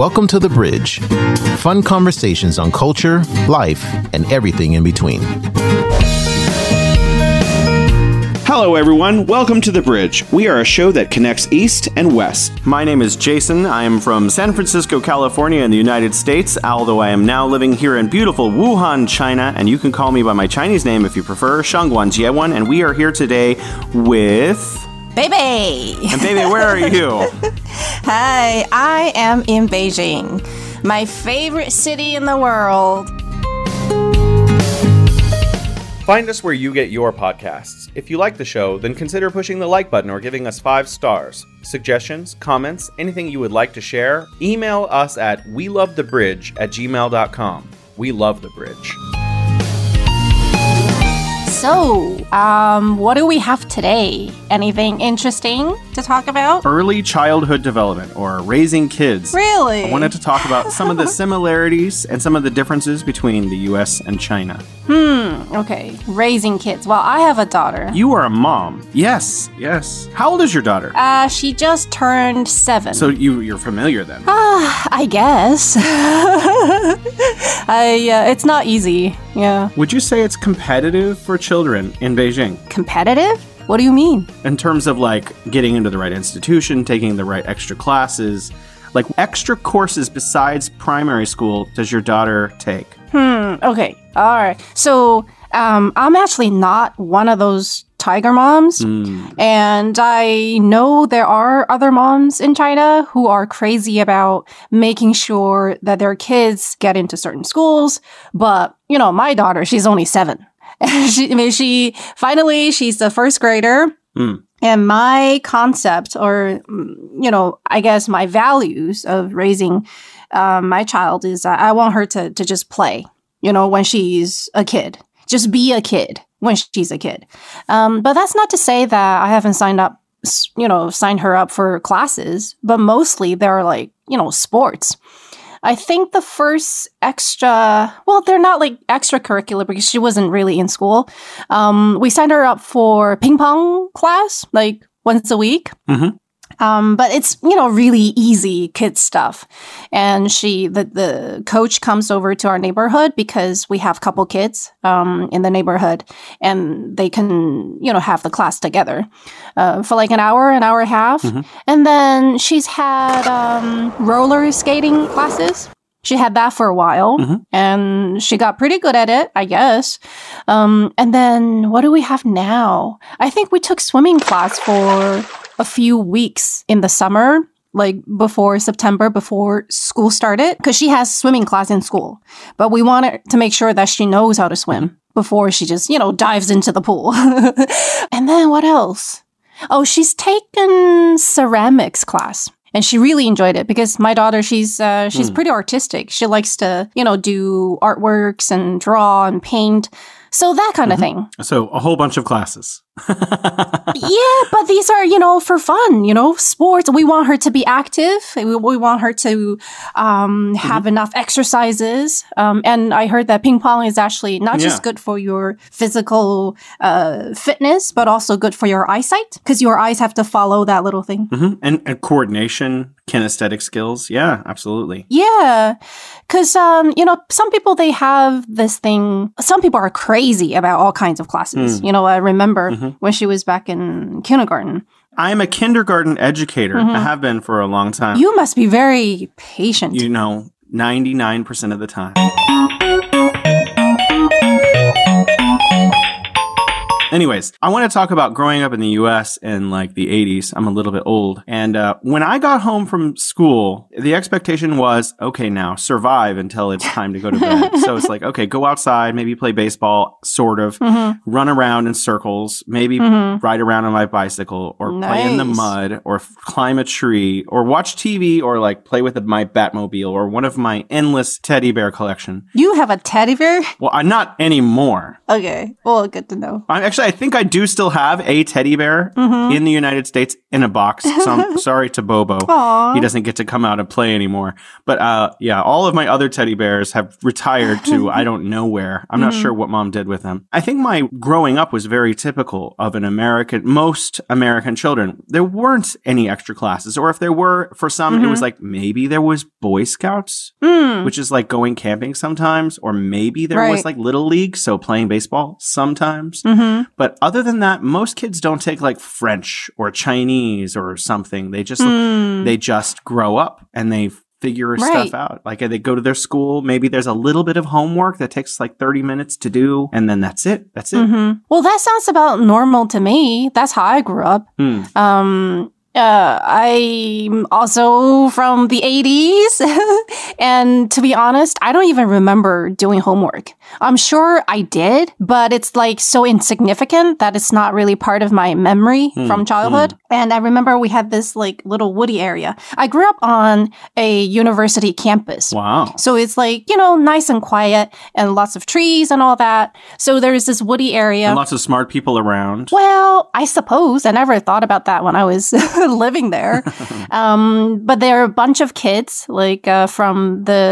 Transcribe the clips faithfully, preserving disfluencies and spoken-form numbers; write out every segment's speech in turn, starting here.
Welcome to The Bridge, fun conversations on culture, life, and everything in between. Hello, everyone. Welcome to The Bridge. We are a show that connects East and West. My name is Jason. I am from San Francisco, California in the United States, although I am now living here in beautiful Wuhan, China, and you can call me by my Chinese name if you prefer, Shangguan Jiawen, and we are here today with... Baby! And Baby, where are you? Hi, I am in Beijing, my favorite city in the world. Find us where you get your podcasts. If you like the show, then consider pushing the like button or giving us five stars. Suggestions, comments, anything you would like to share, email us at we love the bridge at gmail dot com. We love the bridge. So, um, what do we have today? Anything interesting to talk about? Early childhood development, or raising kids. Really? I wanted to talk about some of the similarities and some of the differences between the U S and China. Hmm, okay. Raising kids. Well, I have a daughter. You are a mom. Yes, yes. How old is your daughter? Uh, she just turned seven. So you, you're familiar then? Ah, uh, I guess. I, uh, it's not easy, yeah. Would you say it's competitive for children? Children in Beijing. Competitive? What do you mean? In terms of like getting into the right institution, taking the right extra classes, like extra courses besides primary school does your daughter take? Hmm, okay. All right. So um, I'm actually not one of those tiger moms. Mm. And I know there are other moms in China who are crazy about making sure that their kids get into certain schools. But, you know, my daughter, she's only seven. she, I mean, she finally, she's a first grader. Mm. And my concept or, you know, I guess my values of raising um, my child is uh, I want her to, to just play, you know, when she's a kid. Just be a kid when she's a kid. Um, but that's not to say that I haven't signed up, you know, signed her up for classes. But mostly they're like, you know, sports. I think the first extra, well, they're not like extracurricular because she wasn't really in school. Um, we signed her up for ping pong class, like once a week. Mm-hmm. Um, but it's, you know, really easy kid stuff. And she, the, the coach comes over to our neighborhood because we have a couple kids um, in the neighborhood and they can, you know, have the class together uh, for like an hour, an hour and a half. Mm-hmm. And then she's had um, roller skating classes. She had that for a while, mm-hmm. and she got pretty good at it, I guess. Um, and then what do we have now? I think we took swimming class for a few weeks in the summer, like before September, before school started, because she has swimming class in school. But we wanted to make sure that she knows how to swim before she just, you know, dives into the pool. And then what else? Oh, she's taken ceramics class. And she really enjoyed it because my daughter, she's uh, she's mm. pretty artistic. She likes to, you know, do artworks and draw and paint. So that kind mm-hmm. of thing. So a whole bunch of classes. Yeah, but these are, you know, for fun, you know, sports. We want her to be active. We, we want her to um, have mm-hmm. enough exercises. Um, and I heard that ping pong is actually not yeah. just good for your physical uh, fitness, but also good for your eyesight because your eyes have to follow that little thing. Mm-hmm. And, and coordination, kinesthetic skills. Yeah, absolutely. Yeah, because, um, you know, some people, they have this thing. Some people are crazy about all kinds of classes. Mm. You know, I remember mm-hmm. when she was back in kindergarten. I'm a kindergarten educator. Mm-hmm. I have been for a long time. You must be very patient. You know, ninety-nine percent of the time. Anyways, I want to talk about growing up in the U S in like the eighties. I'm a little bit old. And uh, when I got home from school, the expectation was, okay, now survive until it's time to go to bed. So it's like, okay, go outside, maybe play baseball, sort of, mm-hmm. run around in circles, maybe mm-hmm. ride around on my bicycle or nice. Play in the mud or f- climb a tree or watch T V or like play with my Batmobile or one of my endless teddy bear collection. You have a teddy bear? Well, I'm not anymore. Okay. Well, good to know. I'm actually Actually, I think I do still have a teddy bear mm-hmm. in the United States in a box. So I'm sorry to Bobo. Aww. He doesn't get to come out and play anymore. But uh, yeah, all of my other teddy bears have retired to I don't know where. I'm mm-hmm. not sure what mom did with them. I think my growing up was very typical of an American, most American children. There weren't any extra classes. Or if there were, for some, mm-hmm. it was like maybe there was Boy Scouts, mm. which is like going camping sometimes. Or maybe there right. was like Little League, so playing baseball sometimes. Mm-hmm. But other than that, most kids don't take like French or Chinese or something. They just mm. they just grow up and they figure right. stuff out. Like they go to their school. Maybe there's a little bit of homework that takes like thirty minutes to do. And then that's it. That's it. Mm-hmm. Well, that sounds about normal to me. That's how I grew up. Mm. Um Uh, I'm also from the eighties. And to be honest, I don't even remember doing homework. I'm sure I did, but it's like so insignificant that it's not really part of my memory mm, from childhood. Mm. And I remember we had this like little woody area. I grew up on a university campus. Wow. So it's like, you know, nice and quiet and lots of trees and all that. So there's this woody area. And lots of smart people around. Well, I suppose. I never thought about that when I was living there. Um, but there are a bunch of kids like uh, from the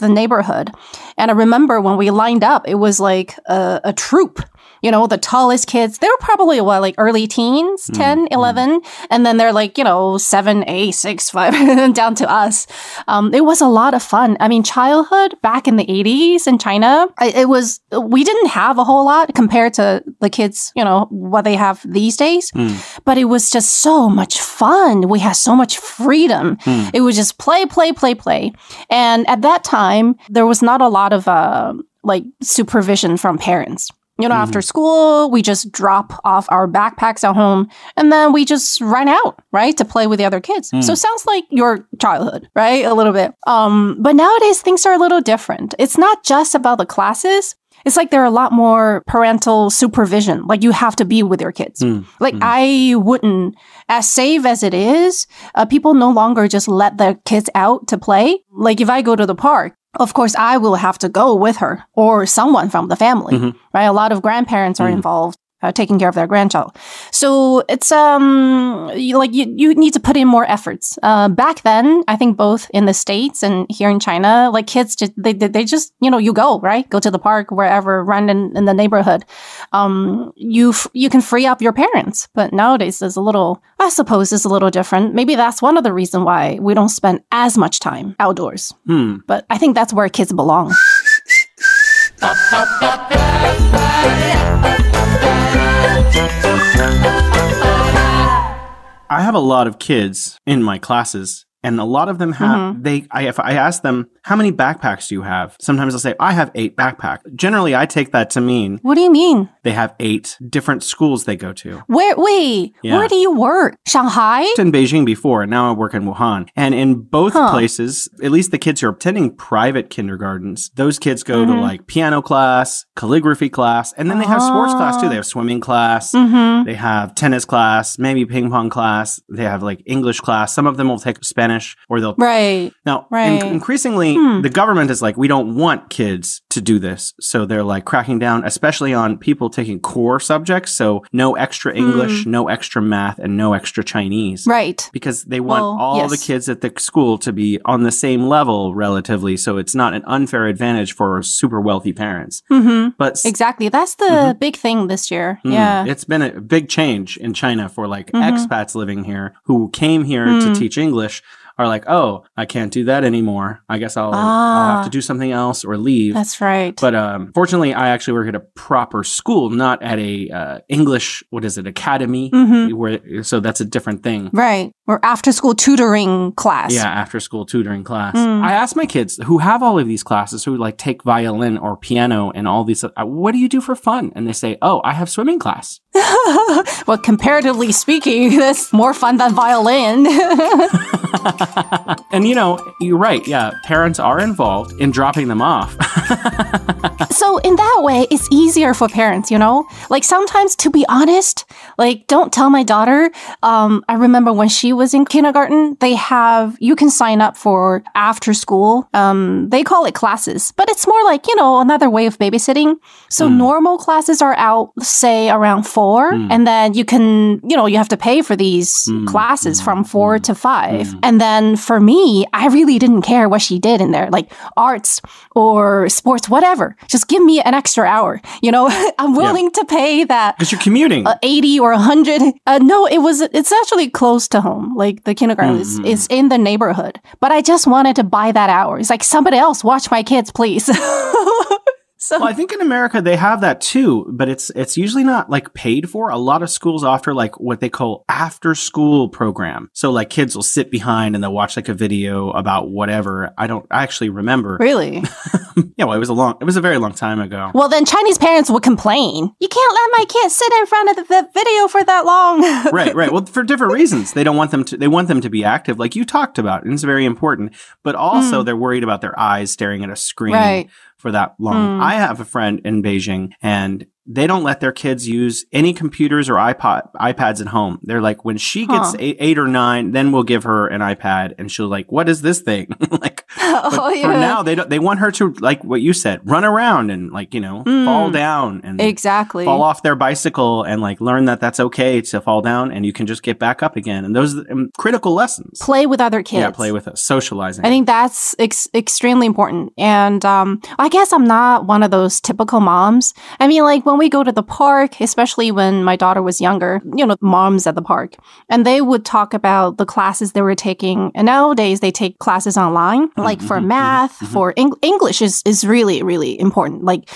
the neighborhood. And I remember when we lined up, it was like a, a troop. You know, the tallest kids, they were probably, what, like early teens, ten, eleven. And then they're like, you know, seven, eight, six, five, down to us. Um, it was a lot of fun. I mean, childhood back in the eighties in China, it was, we didn't have a whole lot compared to the kids, you know, what they have these days. Mm. But it was just so much fun. We had so much freedom. Mm. It was just play, play, play, play. And at that time, there was not a lot of, uh, like, supervision from parents. You know, mm-hmm. after school, we just drop off our backpacks at home, and then we just run out, right, to play with the other kids. Mm. So it sounds like your childhood, right, a little bit. Um, but nowadays, things are a little different. It's not just about the classes. It's like there are a lot more parental supervision. Like, you have to be with your kids. Mm. Like, mm. I wouldn't, as safe as it is, uh, people no longer just let their kids out to play. Like, if I go to the park, of course, I will have to go with her or someone from the family, mm-hmm. right? A lot of grandparents mm-hmm. are involved uh, taking care of their grandchild. So it's um you, like you, you need to put in more efforts. Uh, back then, I think both in the States and here in China, like kids, just, they, they just, you know, you go, right? Go to the park, wherever, run in, in the neighborhood. Um, you f- you can free up your parents. But nowadays, there's a little, I suppose it's a little different. Maybe that's one of the reasons why we don't spend as much time outdoors. Hmm. But I think that's where kids belong. I have a lot of kids in my classes, and a lot of them have, mm-hmm. they, I, if I ask them, how many backpacks do you have? Sometimes they'll say, I have eight backpacks. Generally, I take that to mean. What do you mean? They have eight different schools they go to. Where, wait, yeah. where do you work? Shanghai? I worked in Beijing before, and now I work in Wuhan. And in both huh. places, at least the kids who are attending private kindergartens, those kids go mm-hmm. to like piano class, calligraphy class, and then they have ah. sports class too. They have swimming class, mm-hmm. they have tennis class, maybe ping pong class, they have like English class. Some of them will take Spanish. Or they'll right now right. In- increasingly hmm. the government is like, we don't want kids to do this, so they're like cracking down, especially on people taking core subjects. So no extra English, hmm. no extra math, and no extra Chinese, right? Because they want well, all yes. the kids at the school to be on the same level relatively, so it's not an unfair advantage for super wealthy parents. Mm-hmm. But s- exactly, that's the mm-hmm. big thing this year. Mm-hmm. Yeah, it's been a big change in China for like mm-hmm. expats living here who came here mm-hmm. to teach English. Are like, oh, I can't do that anymore. I guess I'll, ah, I'll have to do something else or leave. That's right. But um, fortunately, I actually work at a proper school, not at a uh, English, what is it, academy? Mm-hmm. Where, so that's a different thing. Right. Or after-school tutoring class. Yeah, after-school tutoring class. Mm. I asked my kids who have all of these classes, who like take violin or piano and all these, what do you do for fun? And they say, oh, I have swimming class. Well, comparatively speaking, that's more fun than violin. And, you know, you're right. Yeah, parents are involved in dropping them off. So in that way, it's easier for parents, you know? Like sometimes, to be honest, like don't tell my daughter. Um, I remember when she was in kindergarten, they have, you can sign up for after school. Um, they call it classes, but it's more like, you know, another way of babysitting. So mm. normal classes are out, say, around four. Mm. And then you can, you know, you have to pay for these mm. classes mm. from four mm. to five. Mm. And then for me, I really didn't care what she did in there, like arts or sports, whatever. Just give me an extra hour. You know, I'm willing yeah. to pay that. Because you're commuting. Uh, eighty or one hundred. Uh, no, it was, it's actually close to home. Like the kindergarten mm-hmm. is, is in the neighborhood. But I just wanted to buy that hour. It's like, somebody else watch my kids, please. So. Well, I think in America they have that too, but it's it's usually not like paid for. A lot of schools offer like what they call after school program. So like kids will sit behind and they'll watch like a video about whatever. I don't I actually remember. Really? Yeah, well, it was a long it was a very long time ago. Well, then Chinese parents would complain. You can't let my kids sit in front of the, the video for that long. Right, right. Well, for different reasons. They don't want them to they want them to be active like you talked about, and it's very important, but also mm. they're worried about their eyes staring at a screen. Right. For that long. Mm. I have a friend in Beijing and they don't let their kids use any computers or iPod, iPads at home. They're like, when she gets huh. eight, eight or nine, then we'll give her an iPad. And she'll like, what is this thing? Like, oh, yeah. For now, they don't, they want her to, like what you said, run around and like, you know, mm. fall down and exactly. fall off their bicycle and like learn that that's okay to fall down and you can just get back up again. And those are critical lessons. Play with other kids. Yeah, play with us. Socializing. I think that's ex- extremely important. And um, I guess I'm not one of those typical moms. I mean, like when we go to the park, especially when my daughter was younger, you know, moms at the park, and they would talk about the classes they were taking. And nowadays they take classes online, like mm-hmm, for math, mm-hmm. for Eng- English is, is really, really important. Like,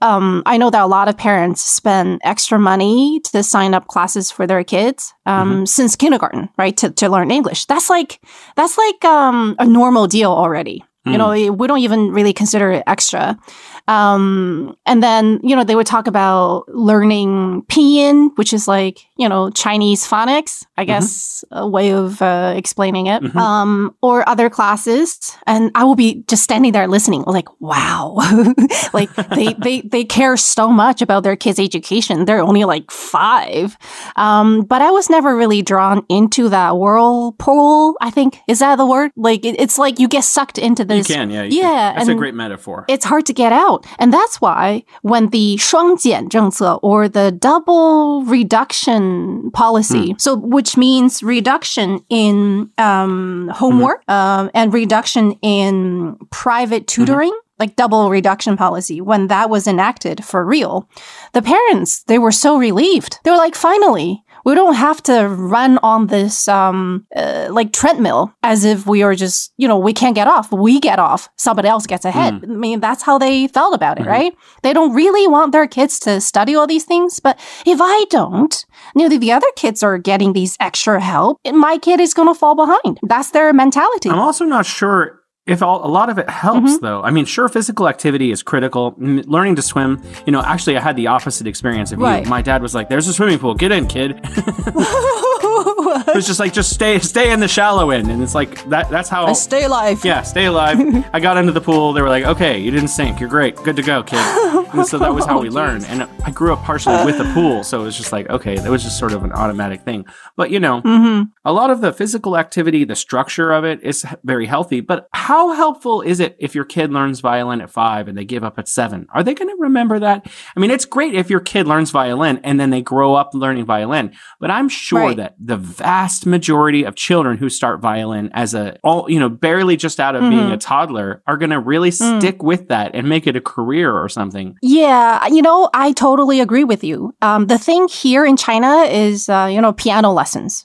um, I know that a lot of parents spend extra money to sign up classes for their kids, um, mm-hmm. since kindergarten, right? To, to learn English. That's like, that's like, um, a normal deal already. You know, we don't even really consider it extra. Um, and then, you know, they would talk about learning Pinyin, which is like, you know, Chinese phonics, I mm-hmm. guess, a way of uh, explaining it, mm-hmm. um, or other classes. And I will be just standing there listening, like, wow. Like, they, they, they care so much about their kids' education. They're only like five. Um, but I was never really drawn into that whirlpool, I think. Is that the word? Like, it, it's like you get sucked into the You can, yeah. You yeah. Can. That's a great metaphor. It's hard to get out. And that's why when the 双减 政策, or the double reduction policy, mm. so which means reduction in um, homework mm-hmm. um, and reduction in private tutoring, mm-hmm. like double reduction policy, when that was enacted for real, the parents, they were so relieved. They were like, finally. We don't have to run on this, um, uh, like, treadmill as if we are just, you know, we can't get off. We get off. Somebody else gets ahead. Mm. I mean, that's how they felt about it, mm-hmm. right? They don't really want their kids to study all these things. But if I don't, you know, the other kids are getting these extra help, and my kid is going to fall behind. That's their mentality. I'm also not sure if all, a lot of it helps, mm-hmm. though. I mean, sure, physical activity is critical. M- learning to swim, you know, actually, I had the opposite experience of right. you. My dad was like, there's a swimming pool. Get in, kid. It was just like, just stay stay in the shallow end. And it's like, that. that's how... I stay alive. Yeah, stay alive. I got into the pool. They were like, okay, you didn't sink. You're great. Good to go, kid. And so that was how we learned. And I grew up partially uh, with the pool. So it was just like, okay, that was just sort of an automatic thing. But, you know, mm-hmm. a lot of the physical activity, the structure of it is very healthy. But how How helpful is it if your kid learns violin at five and they give up at seven? Are they going to remember that? I mean, it's great if your kid learns violin and then they grow up learning violin, but I'm sure right. that the vast majority of children who start violin as a, all, you know, barely just out of mm-hmm. being a toddler are going to really mm. stick with that and make it a career or something. Yeah. You know, I totally agree with you. Um, the thing here in China is, uh, you know, piano lessons.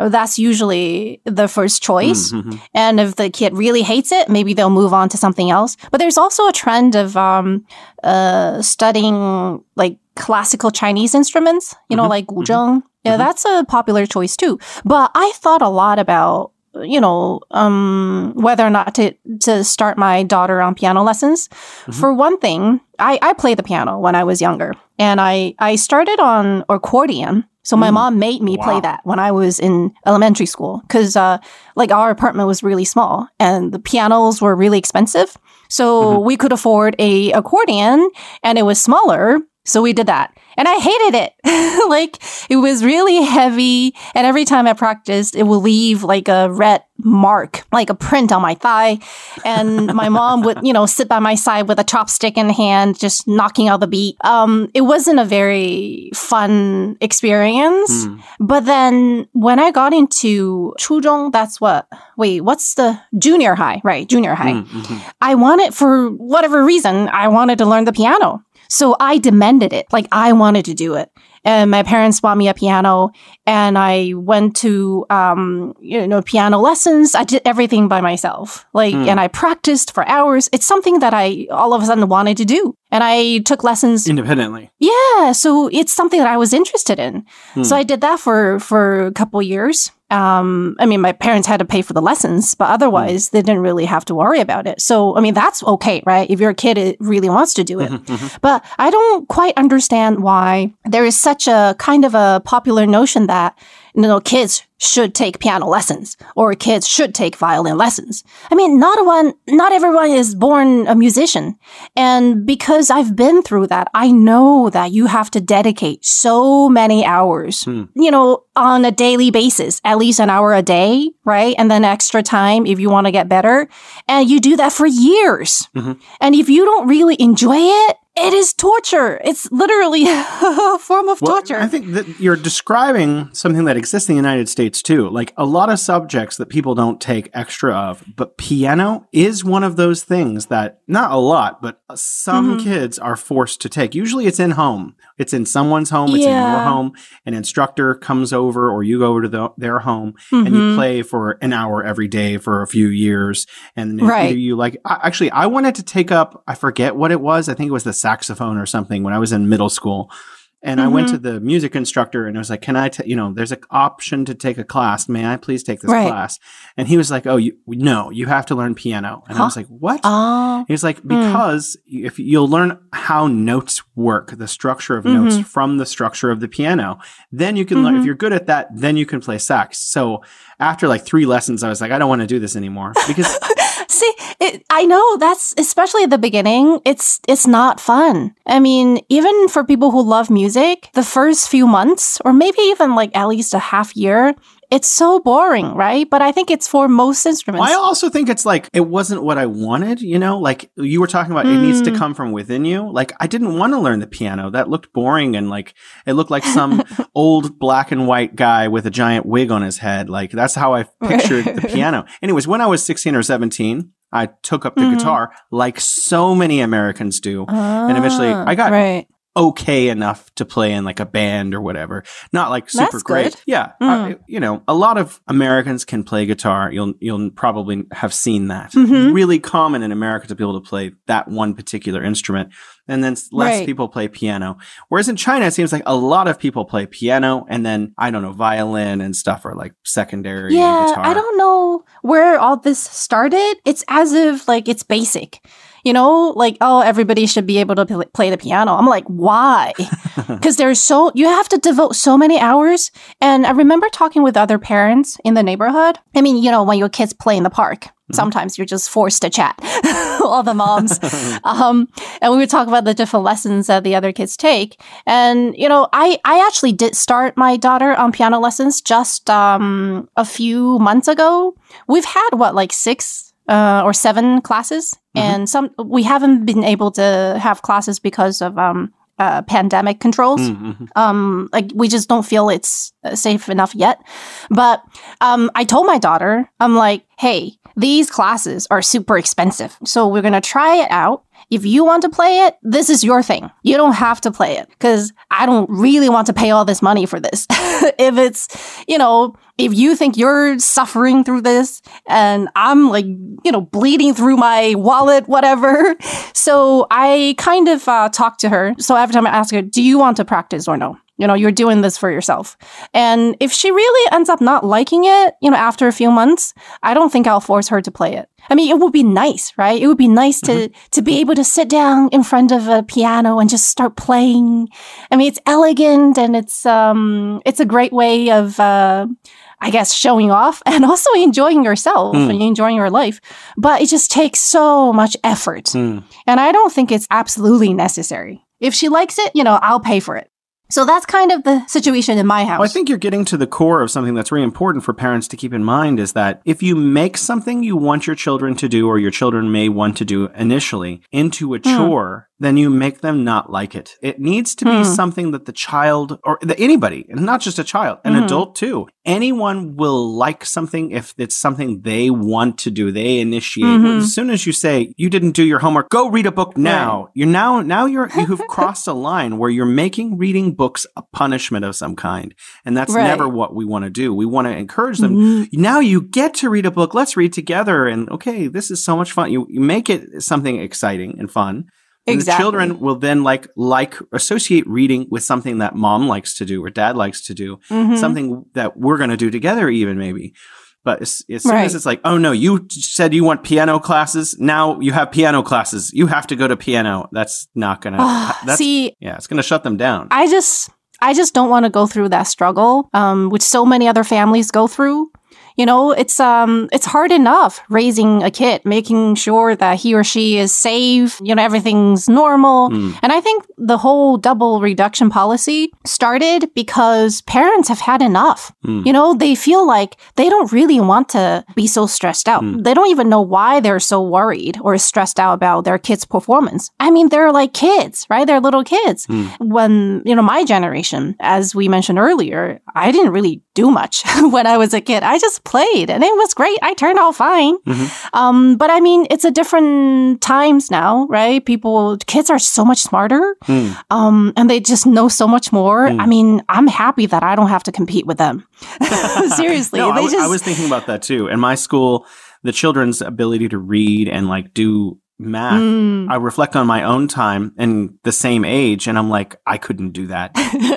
That's usually the first choice. Mm-hmm. And if the kid really hates it, maybe they'll move on to something else. But there's also a trend of um, uh, studying like classical Chinese instruments, you know, mm-hmm. like guzheng. Mm-hmm. Yeah, that's a popular choice too. But I thought a lot about you know, um, whether or not to, to start my daughter on piano lessons. Mm-hmm. For one thing, I, I played the piano when I was younger, and I, I started on accordion. So my mm. mom made me wow. play that when I was in elementary school, because uh, like our apartment was really small and the pianos were really expensive. So mm-hmm. we could afford a accordion, and it was smaller. So we did that. And I hated it. Like, it was really heavy. And every time I practiced, it would leave like a red mark, like a print on my thigh. And my mom would, you know, sit by my side with a chopstick in hand, just knocking out the beat. Um, it wasn't a very fun experience. Mm. But then when I got into Chujong, that's what, wait, what's the junior high? Right, junior high. Mm, mm-hmm. I wanted, for whatever reason, I wanted to learn the piano. So I demanded it. Like, I wanted to do it. And my parents bought me a piano, and I went to, um, you know, piano lessons. I did everything by myself. Like, mm. and I practiced for hours. It's something that I all of a sudden wanted to do. And I took lessons independently. Yeah. So it's something that I was interested in. Mm. So I did that for, for a couple years. Um, I mean, my parents had to pay for the lessons, but otherwise mm. they didn't really have to worry about it. So, I mean, that's okay, right? If your kid it really wants to do it. Mm-hmm, mm-hmm. But I don't quite understand why there is such a kind of a popular notion that, you know, kids should take piano lessons or kids should take violin lessons. I mean, not one, not everyone is born a musician. And because I've been through that, I know that you have to dedicate so many hours, hmm. you know, on a daily basis, at least an hour a day, right? And then extra time if you want to get better. And you do that for years. Mm-hmm. And if you don't really enjoy it, it is torture. It's literally a form of well, torture. I think that you're describing something that exists in the United States, too. Like, a lot of subjects that people don't take extra of, but piano is one of those things that, not a lot, but some mm-hmm. kids are forced to take. Usually it's in home. It's in someone's home. It's yeah. in your home. An instructor comes over, or you go over to the, their home, mm-hmm. and you play for an hour every day for a few years. And right. you like, I, actually, I wanted to take up, I forget what it was. I think it was the saxophone or something when I was in middle school. And mm-hmm. I went to the music instructor and I was like, can I, t- you know, there's an option to take a class. May I please take this right. class? And he was like, oh, you, no, you have to learn piano. And huh? I was like, what? Oh. He was like, because mm. if you'll learn how notes work, the structure of mm-hmm. notes from the structure of the piano, then you can mm-hmm. learn, if you're good at that, then you can play sax. So after like three lessons, I was like, I don't want to do this anymore because... See, it, I know that's, especially at the beginning, it's it's not fun. I mean, even for people who love music, the first few months, or maybe even like at least a half year, it's so boring, right? But I think it's for most instruments. I also think it's like, it wasn't what I wanted, you know? Like, you were talking about, mm. it needs to come from within you. Like, I didn't want to learn the piano. That looked boring, and like, it looked like some old black and white guy with a giant wig on his head. Like, that's how I pictured the piano. Anyways, when I was sixteen or seventeen, I took up the mm-hmm. guitar like so many Americans do. Ah, and eventually I got right. okay enough to play in like a band or whatever. Not like super That's great. Good. Yeah. Mm. Uh, you know, a lot of Americans can play guitar. You'll you'll probably have seen that. Mm-hmm. Really common in America to be able to play that one particular instrument. And then less right. people play piano. Whereas in China, it seems like a lot of people play piano, and then, I don't know, violin and stuff are like secondary. Yeah, and guitar. I don't know where all this started. It's as if like it's basic. You know, like, oh, everybody should be able to pl- play the piano. I'm like, why? Because there's so, you have to devote so many hours. And I remember talking with other parents in the neighborhood. I mean, you know, when your kids play in the park. Sometimes you're just forced to chat, all the moms. Um, and we would talk about the different lessons that the other kids take. And, you know, I, I actually did start my daughter on piano lessons just um, a few months ago. We've had, what, like six uh, or seven classes? Mm-hmm. And some we haven't been able to have classes because of... Um, Uh, pandemic controls. Mm-hmm. Um, like, we just don't feel it's safe enough yet. But um, I told my daughter, I'm like, hey, these classes are super expensive. So we're going to try it out. If you want to play it, this is your thing. You don't have to play it because I don't really want to pay all this money for this. If it's, you know, if you think you're suffering through this and I'm like, you know, bleeding through my wallet, whatever. So I kind of uh, talked to her. So every time I ask her, do you want to practice or no? you know, you're doing this for yourself. And if she really ends up not liking it, you know, after a few months, I don't think I'll force her to play it. I mean, it would be nice, right? It would be nice to, mm-hmm. to be able to sit down in front of a piano and just start playing. I mean, it's elegant and it's, um, it's a great way of, uh, I guess, showing off and also enjoying yourself mm. and enjoying your life. But it just takes so much effort. Mm. And I don't think it's absolutely necessary. If she likes it, you know, I'll pay for it. So that's kind of the situation in my house. Well, I think you're getting to the core of something that's really important for parents to keep in mind is that if you make something you want your children to do or your children may want to do initially into a mm. chore, then you make them not like it. It needs to mm. be something that the child or the, anybody, and not just a child, an mm-hmm. adult too, anyone will like something if it's something they want to do, they initiate. Mm-hmm. As soon as you say, you didn't do your homework, go read a book now. Right. You're now, now you're, you've crossed a line where you're making reading books a punishment of some kind. And that's right. never what we want to do. We want to encourage them. Mm-hmm. Now you get to read a book. Let's read together. And okay, this is so much fun. You, you make it something exciting and fun. And exactly. the children will then like, like, associate reading with something that mom likes to do or dad likes to do, mm-hmm. something that we're going to do together even maybe. But as, as soon right. as it's like, oh no, you said you want piano classes. Now you have piano classes. You have to go to piano. That's not going to, see, yeah, it's going to shut them down. I just, I just don't want to go through that struggle, um, which so many other families go through. You know, it's um, it's hard enough raising a kid, making sure that he or she is safe, you know, everything's normal. Mm. And I think the whole double reduction policy started because parents have had enough. Mm. You know, they feel like they don't really want to be so stressed out. Mm. They don't even know why they're so worried or stressed out about their kids' performance. I mean, they're like kids, right? They're little kids. Mm. When, you know, my generation, as we mentioned earlier, I didn't really do much when I was a kid. I just played and it was great. I turned out fine. Mm-hmm. Um, but I mean, it's a different times now, right? People, kids are so much smarter mm. um, and they just know so much more. Mm. I mean, I'm happy that I don't have to compete with them. Seriously. no, they I, w- just... I was thinking about that too. In my school, the children's ability to read and like do math, mm. I reflect on my own time and the same age, and I'm like, I couldn't do that.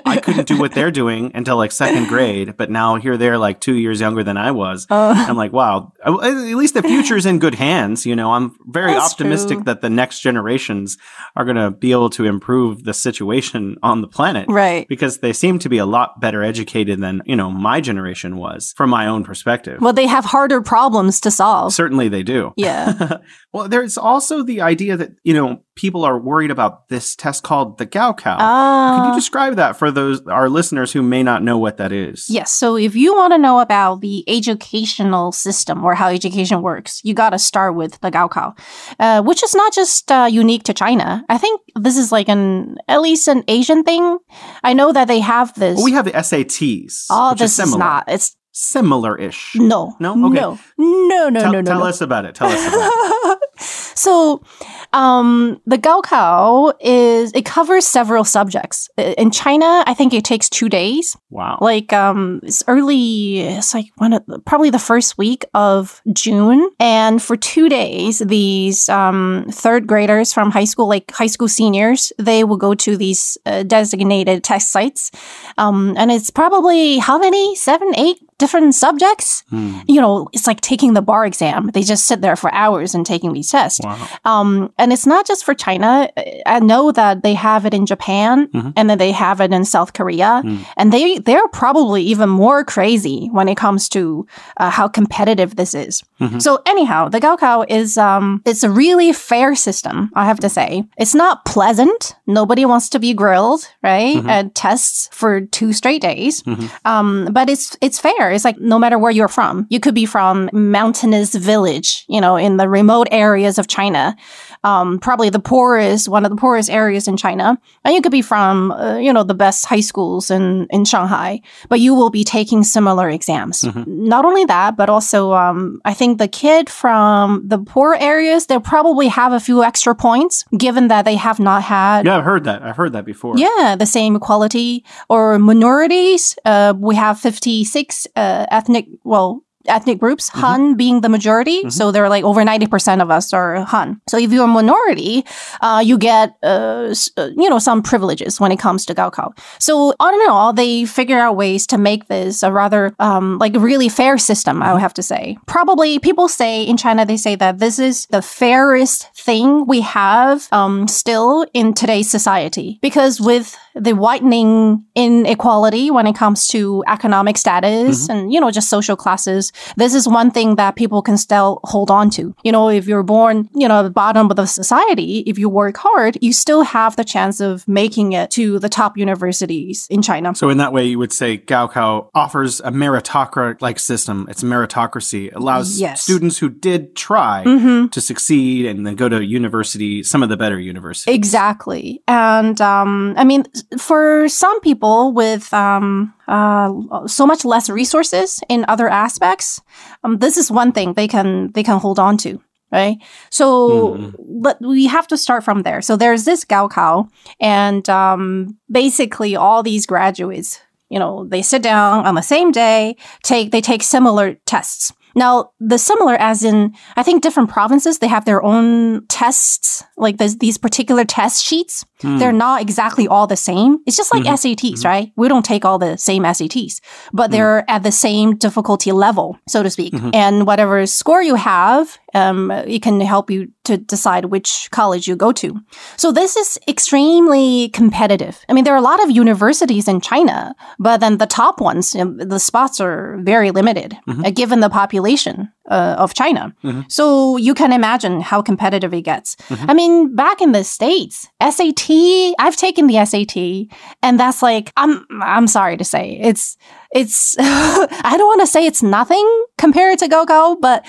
I couldn't do what they're doing until like second grade, but now here they're like two years younger than I was. Uh, I'm like, wow, at least the future's in good hands. You know, I'm very optimistic true. that the next generations are going to be able to improve the situation on the planet, right? Because they seem to be a lot better educated than, you know, my generation was from my own perspective. Well, they have harder problems to solve. Certainly they do. Yeah. Well, there's also Also the idea that, you know, people are worried about this test called the Gaokao. Uh, Could you describe that for those our listeners who may not know what that is? Yes. So if you want to know about the educational system or how education works, you got to start with the Gaokao, uh, which is not just uh, unique to China. I think this is like an at least an Asian thing. I know that they have this. Well, we have the S A Ts. Oh, this is, is not. It's similar-ish. No. No? Okay. No, no, no, tell, no, no. Tell no. us about it. Tell us about it. So, um, the Gaokao is, it covers several subjects. In China, I think it takes two days. Wow. Like, um, it's early, it's like one of, probably the first week of June. And for two days, these, um, third graders from high school, like high school seniors, they will go to these uh, designated test sites. Um, and it's probably how many? Seven, eight? Different subjects, mm. you know, it's like taking the bar exam. They just sit there for hours and taking these tests. Wow. Um, and it's not just for China. I know that they have it in Japan mm-hmm. and then they have it in South Korea. Mm. And they, they're probably even more crazy when it comes to uh, how competitive this is. Mm-hmm. So anyhow, the Gaokao is, um, it's a really fair system, I have to say. It's not pleasant. Nobody wants to be grilled, right? Mm-hmm. At tests for two straight days. Mm-hmm. Um, but it's, it's fair. It's like no matter where you're from, you could be from mountainous village, you know, in the remote areas of China, um, probably the poorest, one of the poorest areas in China. And you could be from, uh, you know, the best high schools in, in Shanghai, but you will be taking similar exams. Mm-hmm. Not only that, but also um, I think the kid from the poor areas, they'll probably have a few extra points given that they have not had. Yeah, I've heard that. I've heard that before. Yeah, the same equality or minorities. Uh, we have fifty-six Uh, ethnic, well, ethnic groups, mm-hmm. Han being the majority. Mm-hmm. So they're like over ninety percent of us are Han. So if you're a minority, uh, you get, uh, you know, some privileges when it comes to Gaokao. So on and all, they figure out ways to make this a rather um, like really fair system, I would have to say. Probably people say in China, they say that this is the fairest thing we have um, still in today's society, because with the widening inequality when it comes to economic status mm-hmm. and, you know, just social classes, this is one thing that people can still hold on to. You know, if you're born, you know, at the bottom of the society, if you work hard, you still have the chance of making it to the top universities in China. So in that way, you would say Gaokao offers a meritocratic-like system. It's a meritocracy. It allows yes. students who did try mm-hmm. to succeed and then go to university, some of the better universities. Exactly. And, um, I mean, for some people with um, uh, so much less resources in other aspects, um, this is one thing they can they can hold on to, right? So, mm. but we have to start from there. So there's this Gaokao, and um, basically all these graduates, you know, they sit down on the same day, take they take similar tests. Now, the similar as in, I think different provinces, they have their own tests, like this, these particular test sheets. Mm. They're not exactly all the same. It's just like mm-hmm. S A Ts, mm-hmm. right? We don't take all the same S A Ts, but mm-hmm. they're at the same difficulty level, so to speak. Mm-hmm. And whatever score you have, um, it can help you to decide which college you go to. So this is extremely competitive. I mean, there are a lot of universities in China, but then the top ones, you know, the spots are very limited, mm-hmm. uh, given the population. Uh, of China. Mm-hmm. So you can imagine how competitive it gets. Mm-hmm. I mean, back in the States, S A T, I've taken the S A T, and that's like, I'm I'm sorry to say, it's, it's I don't want to say it's nothing compared to Gaokao, but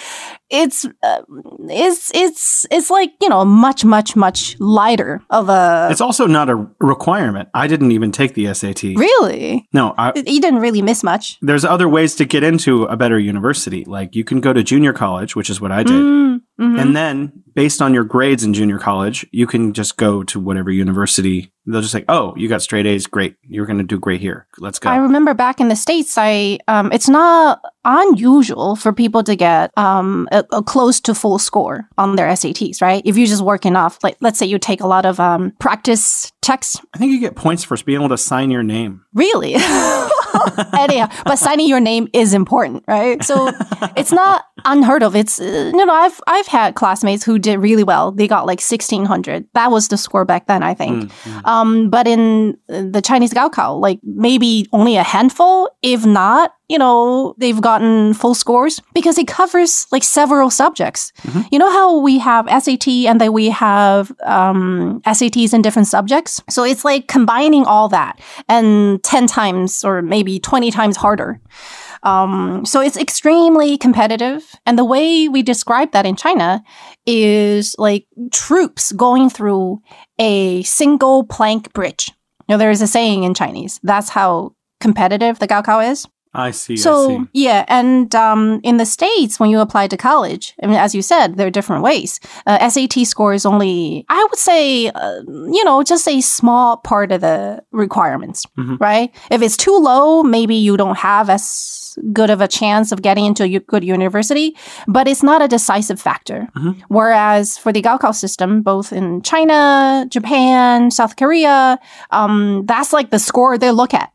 it's, uh, it's, it's, it's like, you know, much, much, much lighter of a... It's also not a requirement. I didn't even take the S A T. Really? No. I, you didn't really miss much. There's other ways to get into a better university. Like you can go to junior college, which is what I did. Mm-hmm. And then based on your grades in junior college, you can just go to whatever university. They'll just say, oh, you got straight A's. Great. You're going to do great here. Let's go. I remember back in the States, I um, it's not unusual for people to get um, a, a close to full score on their S A Ts, right? If you're just working off, like, let's say you take a lot of um, practice texts. I think you get points for being able to sign your name. Really? Anyhow, but signing your name is important, right? So it's not unheard of. It's, uh, you know, I've, I've had classmates who did really well. They got like sixteen hundred. That was the score back then, I think. Mm-hmm. Um, but in the Chinese Gaokao, like maybe only a handful, if not, you know, they've gotten full scores because it covers like several subjects. Mm-hmm. You know how we have S A T and then we have um, S A Ts in different subjects? So it's like combining all that and ten times or maybe twenty times harder. Um, so it's extremely competitive. And the way we describe that in China is like troops going through a single plank bridge. You know, there is a saying in Chinese. That's how competitive the Gaokao is. I see. So, I see. Yeah. And um, in the States, when you apply to college, I mean, as you said, there are different ways. Uh, S A T score is only, I would say, uh, you know, just a small part of the requirements, mm-hmm. right? If it's too low, maybe you don't have as good of a chance of getting into a good university, but it's not a decisive factor. Mm-hmm. Whereas for the Gaokao system, both in China, Japan, South Korea, um, that's like the score they look at.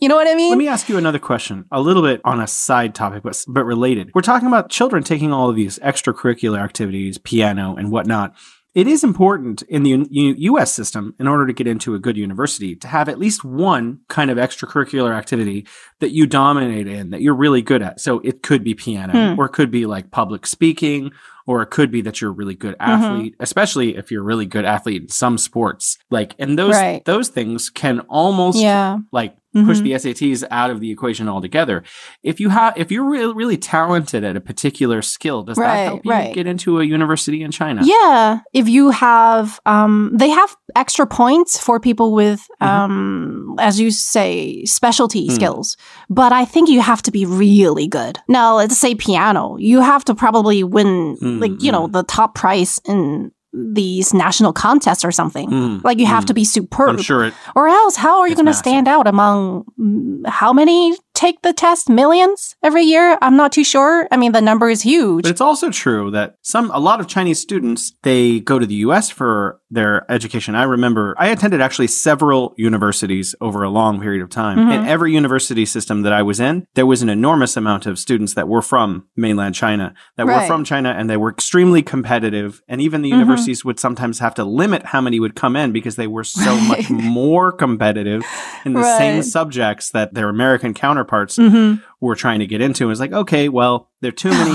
You know what I mean? Let me ask you another question, a little bit on a side topic, but, but related. We're talking about children taking all of these extracurricular activities, piano and whatnot. It is important in the U- U.S. system, in order to get into a good university, to have at least one kind of extracurricular activity that you dominate in, that you're really good at. So it could be piano, hmm. or it could be like public speaking, or it could be that you're a really good athlete, mm-hmm. especially if you're a really good athlete in some sports. Like, and those right. those things can almost yeah. like mm-hmm. push the S A Ts out of the equation altogether. If you have, if you're really, really talented at a particular skill, does right, that help you right. get into a university in China? Yeah, if you have, um, they have extra points for people with, um, mm-hmm. as you say, specialty mm. skills. But I think you have to be really good. Now, let's say piano, you have to probably win. Mm. Like, you know, the top prize in these national contests or something. Mm, like, you have mm. to be superb. I'm sure it, or else, how are you going to stand out among how many take the test, millions every year? I'm not too sure. I mean, the number is huge. But it's also true that some, a lot of Chinese students, they go to the U S for their education. I remember I attended actually several universities over a long period of time. Mm-hmm. In every university system that I was in, there was an enormous amount of students that were from mainland China, that right. were from China, and they were extremely competitive. And even the mm-hmm. universities would sometimes have to limit how many would come in because they were so much more competitive in the right. same subjects that their American counterparts mm-hmm. were trying to get into. It's like, okay, well, there are too many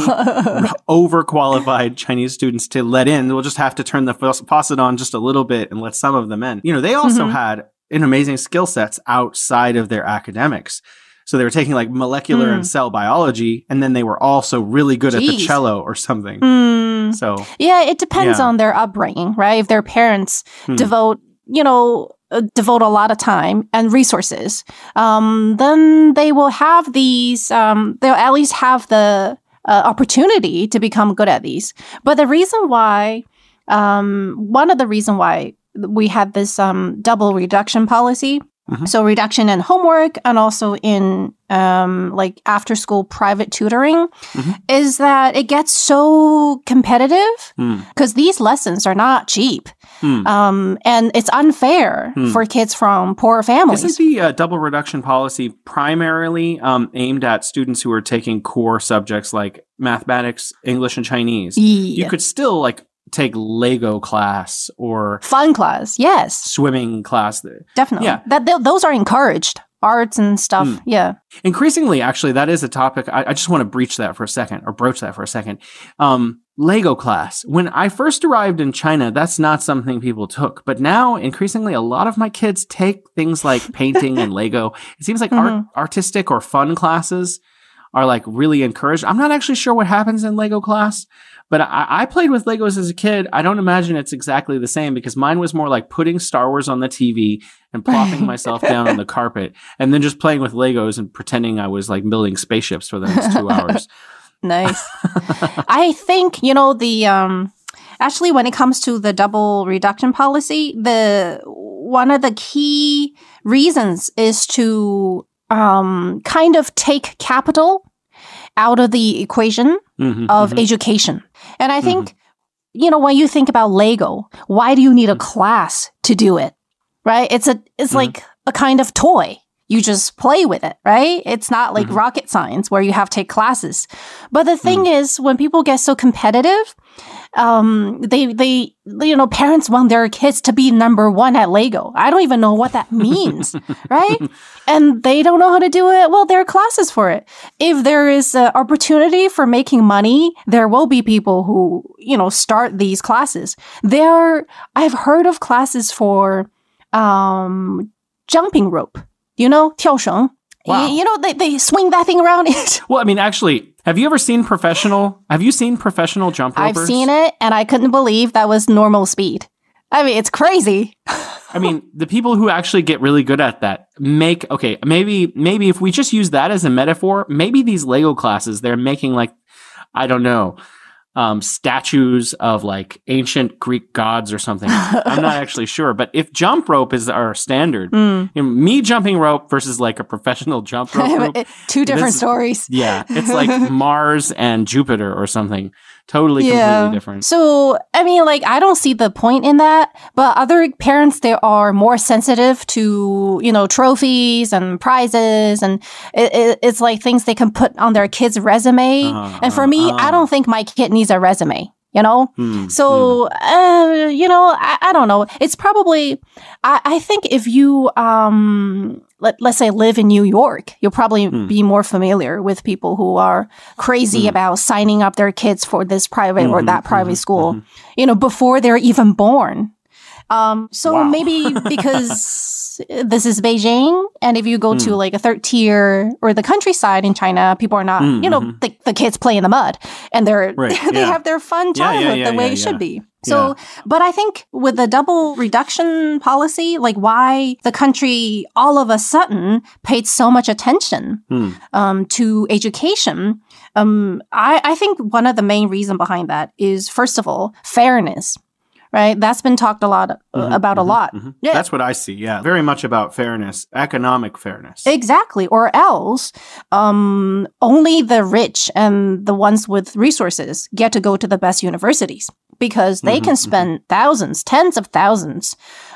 overqualified Chinese students to let in. We'll just have to turn the faucet on just a little bit and let some of them in. You know, they also mm-hmm. had an amazing skill sets outside of their academics. So they were taking like molecular mm. and cell biology, and then they were also really good Jeez. At the cello or something. Mm. So yeah, it depends yeah. on their upbringing, right? If their parents mm. devote, you know, uh, devote a lot of time and resources, um, then they will have these, um, they'll at least have the uh, opportunity to become good at these. But the reason why, um, one of the reason why we had this um, double reduction policy. Mm-hmm. So reduction in homework and also in um, like after school private tutoring mm-hmm. is that it gets so competitive because mm. these lessons are not cheap. Mm. Um, and it's unfair mm. for kids from poor families. Isn't the uh, double reduction policy primarily um, aimed at students who are taking core subjects like mathematics, English, and Chinese? Yeah. You could still like take Lego class or fun class, yes, swimming class. Definitely, yeah. That th- those are encouraged, arts and stuff. Mm. Yeah, increasingly, actually, that is a topic. I, I just want to breach that for a second, or broach that for a second. Um, Lego class. When I first arrived in China, that's not something people took, but now increasingly, a lot of my kids take things like painting and Lego. It seems like mm-hmm. art- artistic or fun classes are like really encouraged. I'm not actually sure what happens in Lego class. But I, I played with Legos as a kid. I don't imagine it's exactly the same because mine was more like putting Star Wars on the T V and plopping myself down on the carpet and then just playing with Legos and pretending I was like building spaceships for the next two hours. Nice. I think, you know, the um, actually when it comes to the double reduction policy, the one of the key reasons is to um, kind of take capital out of the equation mm-hmm, of mm-hmm. education. And I think, mm-hmm. you know, when you think about Lego, why do you need a class to do it? Right? It's a it's mm-hmm. like a kind of toy. You just play with it, right? It's not like mm-hmm. rocket science where you have to take classes. But the thing mm-hmm. is, when people get so competitive, um, they, they, you know, parents want their kids to be number one at Lego. I don't even know what that means, right? And they don't know how to do it. Well, there are classes for it. If there is an opportunity for making money, there will be people who, you know, start these classes. There are, I've heard of classes for um, jumping rope. You know, 跳绳. Wow. You, you know, they, they swing that thing around. Well, I mean, actually, have you ever seen professional, have you seen professional jump ropers? I've seen it, and I couldn't believe that was normal speed. I mean, it's crazy. I mean, the people who actually get really good at that make, okay, maybe maybe if we just use that as a metaphor, maybe these Lego classes, they're making like, I don't know, um, statues of like ancient Greek gods or something. I'm not actually sure. But if jump rope is our standard, mm. you know, me jumping rope versus like a professional jump rope. group, Two different stories. Yeah. It's like Mars and Jupiter or something. Totally, yeah. Completely different. So, I mean, like, I don't see the point in that. But other parents, they are more sensitive to, you know, trophies and prizes. And it, it, it's like things they can put on their kid's resume. Uh, and for me, uh, I don't think my kid needs a resume, you know? Mm, so, mm. Uh, you know, I, I don't know. It's probably, I, I think if you, um, let, let's say, live in New York, you'll probably mm. be more familiar with people who are crazy mm. about signing up their kids for this private mm-hmm, or that private mm-hmm, school, mm-hmm. you know, before they're even born. Um, so wow. maybe because this is Beijing, and if you go mm. to like a third tier or the countryside in China, people are not, mm-hmm. you know, the, the kids play in the mud and they're, right. they yeah. have their fun time yeah, yeah, yeah, the yeah, way yeah, it yeah. should be. So, yeah. but I think with the double reduction policy, like why the country all of a sudden paid so much attention mm. um, to education, um, I, I think one of the main reasons behind that is, first of all, fairness. right? That's been talked a lot mm-hmm, about mm-hmm, a lot. Mm-hmm. Yeah. That's what I see. Yeah. Very much about fairness, economic fairness. Exactly. Or else um, only the rich and the ones with resources get to go to the best universities because they mm-hmm, can spend mm-hmm. thousands, tens of thousands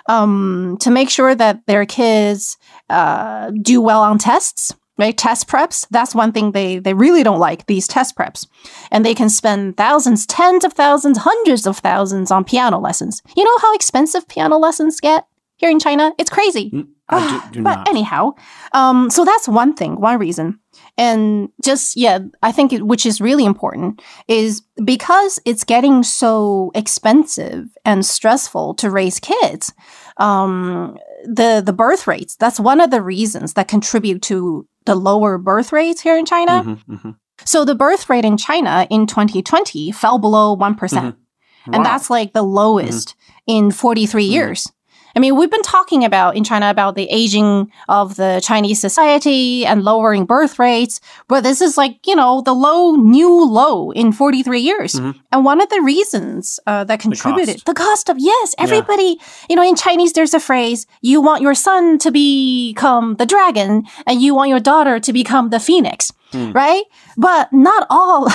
um, to make sure that their kids uh, do well on tests. Right? Test preps. That's one thing they, they really don't like, these test preps. And they can spend thousands, tens of thousands, hundreds of thousands on piano lessons. You know how expensive piano lessons get here in China? It's crazy. Mm, I do, do but not. anyhow, um, so that's one thing, one reason. And just, yeah, I think it, which is really important is because it's getting so expensive and stressful to raise kids. Um, the, the birth rates, that's one of the reasons that contribute to the lower birth rates here in China. Mm-hmm, mm-hmm. So the birth rate in China in twenty twenty fell below one percent. Mm-hmm. And wow. that's like the lowest mm-hmm. in forty-three mm-hmm. years. I mean, we've been talking about in China about the aging of the Chinese society and lowering birth rates, but this is like, you know, the low, new low in forty-three years. Mm-hmm. And one of the reasons uh, that contributed, the cost, the cost of, yes, everybody, yeah. you know, in Chinese, there's a phrase, you want your son to become the dragon and you want your daughter to become the phoenix. Mm. Right? But not all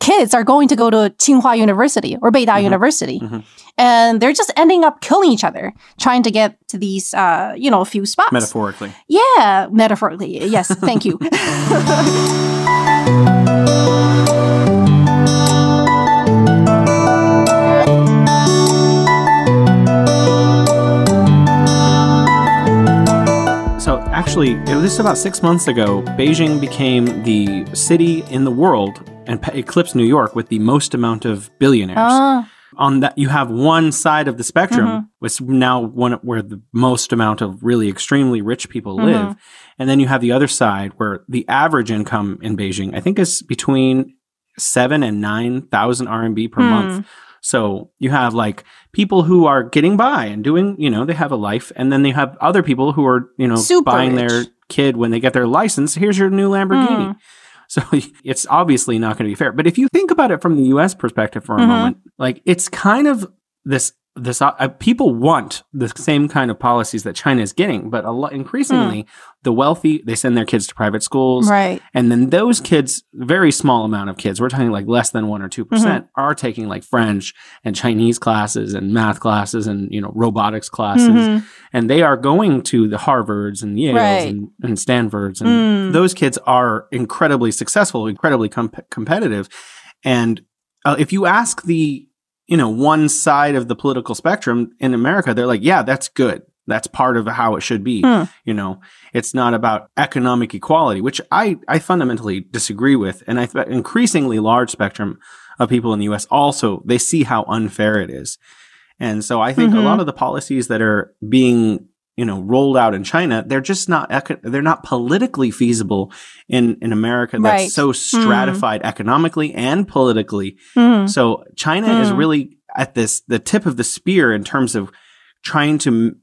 kids are going to go to Tsinghua University or Beida mm-hmm. University. Mm-hmm. And they're just ending up killing each other, trying to get to these, uh, you know, few spots. Metaphorically. Yeah, metaphorically. Yes, thank you. So actually, this is about six months ago, Beijing became the city in the world and pe- eclipsed New York with the most amount of billionaires. Uh. On that, you have one side of the spectrum, mm-hmm. which now one where the most amount of really extremely rich people mm-hmm. live. And then you have the other side where the average income in Beijing, I think, is between seven and nine thousand R M B per mm. month. So you have like people who are getting by and doing, you know, they have a life. And then they have other people who are, you know, super buying rich. Their kid when they get their license. Here's your new Lamborghini. Mm. So it's obviously not going to be fair. But if you think about it from the U S perspective for a mm-hmm. moment, like it's kind of this, this uh, people want the same kind of policies that China is getting. But a lot, increasingly, mm. the wealthy, they send their kids to private schools. Right. And then those kids, very small amount of kids, we're talking like less than one or two percent, mm-hmm. are taking like French and Chinese classes and math classes and, you know, robotics classes. Mm-hmm. And they are going to the Harvards and Yales right. and, and Stanfords. And mm. those kids are incredibly successful, incredibly com- competitive. And uh, if you ask the, you know, one side of the political spectrum in America, they're like, yeah, that's good. That's part of how it should be. Mm. You know, it's not about economic equality, which I, I fundamentally disagree with. And I th- increasingly large spectrum of people in the U S also, they see how unfair it is. And so I think mm-hmm. a lot of the policies that are being, you know, rolled out in China, they're just not, eco- they're not politically feasible in, in America that's right. so stratified mm. economically and politically. Mm. So China mm. is really at this, the tip of the spear in terms of trying to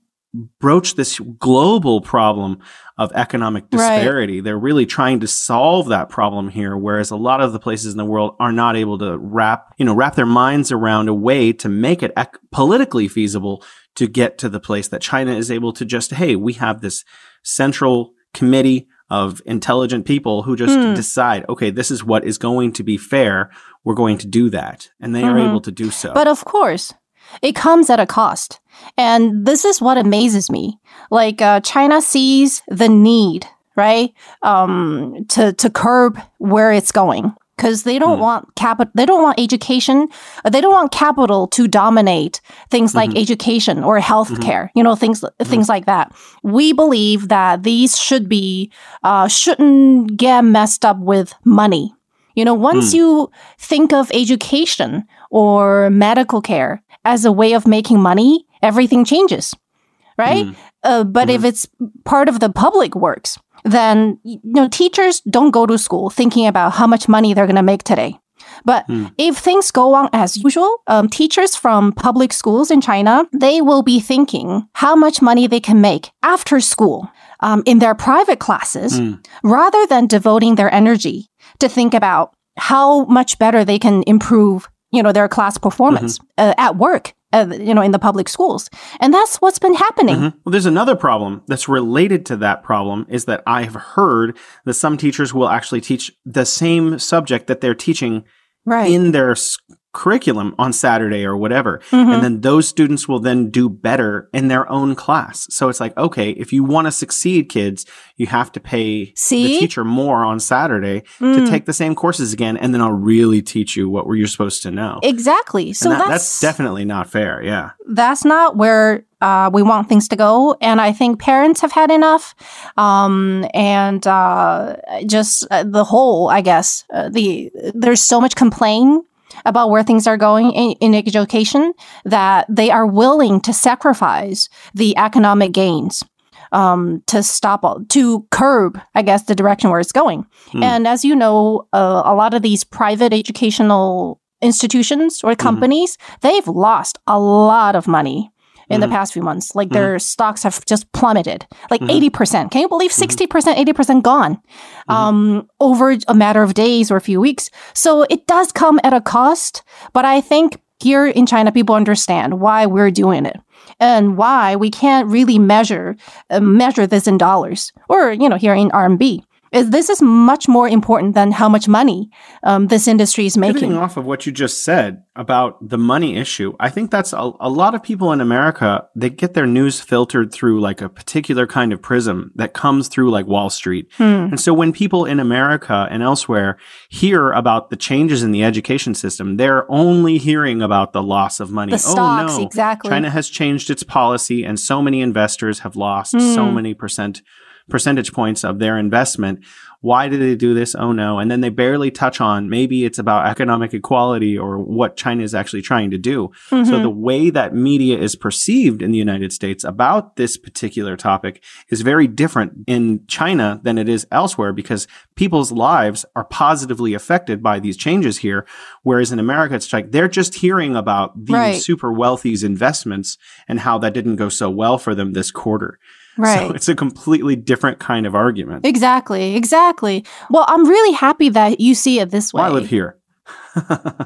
broach this global problem of economic disparity. Right. They're really trying to solve that problem here, whereas a lot of the places in the world are not able to wrap, you know, wrap their minds around a way to make it ec- politically feasible to get to the place that China is able to just, hey, we have this central committee of intelligent people who just mm. decide, okay, this is what is going to be fair. We're going to do that. And they mm-hmm. are able to do so. But of course, it comes at a cost. And this is what amazes me. Like, uh, China sees the need, right, um, to, to curb where it's going. Because they don't mm. want capital, they don't want education, they don't want capital to dominate things like mm-hmm. education or healthcare, mm-hmm. you know, things mm-hmm. things like that. We believe that these should be, uh, shouldn't get messed up with money. You know, once mm. you think of education or medical care as a way of making money, everything changes, right? Mm. Uh, but mm. if it's part of the public works, then, you know, teachers don't go to school thinking about how much money they're going to make today. But mm. if things go on as usual, um, teachers from public schools in China, they will be thinking how much money they can make after school um, in their private classes, mm. rather than devoting their energy to think about how much better they can improve, you know, their class performance mm-hmm. uh, at work. uh, you know, in the public schools. And that's what's been happening. Mm-hmm. Well, there's another problem that's related to that problem is that I've heard that some teachers will actually teach the same subject that they're teaching right. in their school. curriculum on Saturday or whatever. Mm-hmm. And then those students will then do better in their own class. So it's like, okay, if you want to succeed, kids, you have to pay See? the teacher more on Saturday mm. to take the same courses again. And then I'll really teach you what you're supposed to know. Exactly. So that, that's, that's definitely not fair. Yeah. That's not where uh, we want things to go. And I think parents have had enough. Um, and uh, just uh, the whole, I guess, uh, the there's so much complaining about where things are going in, in education, that they are willing to sacrifice the economic gains um, to stop, to curb, I guess, the direction where it's going. Mm. And as you know, uh, a lot of these private educational institutions or companies, mm. they've lost a lot of money in mm-hmm. the past few months. Like mm-hmm. their stocks have just plummeted, like mm-hmm. eighty percent. Can you believe sixty percent, eighty percent gone mm-hmm. um, over a matter of days or a few weeks? So it does come at a cost. But I think here in China, people understand why we're doing it and why we can't really measure uh, measure this in dollars or, you know, here in R M B. This is much more important than how much money um, this industry is making. Getting off of what you just said about the money issue, I think that's a, a lot of people in America, they get their news filtered through like a particular kind of prism that comes through like Wall Street. Hmm. And so when people in America and elsewhere hear about the changes in the education system, they're only hearing about the loss of money. The stocks, oh, no. Exactly. China has changed its policy and so many investors have lost hmm. so many percent percentage points of their investment. Why did they do this? Oh, no. And then they barely touch on maybe it's about economic equality or what China is actually trying to do. Mm-hmm. So the way that media is perceived in the United States about this particular topic is very different in China than it is elsewhere because people's lives are positively affected by these changes here. Whereas in America, it's like they're just hearing about these right. super wealthy's investments and how that didn't go so well for them this quarter. Right. So it's a completely different kind of argument. Exactly. Exactly. Well, I'm really happy that you see it this way. Well, I live here.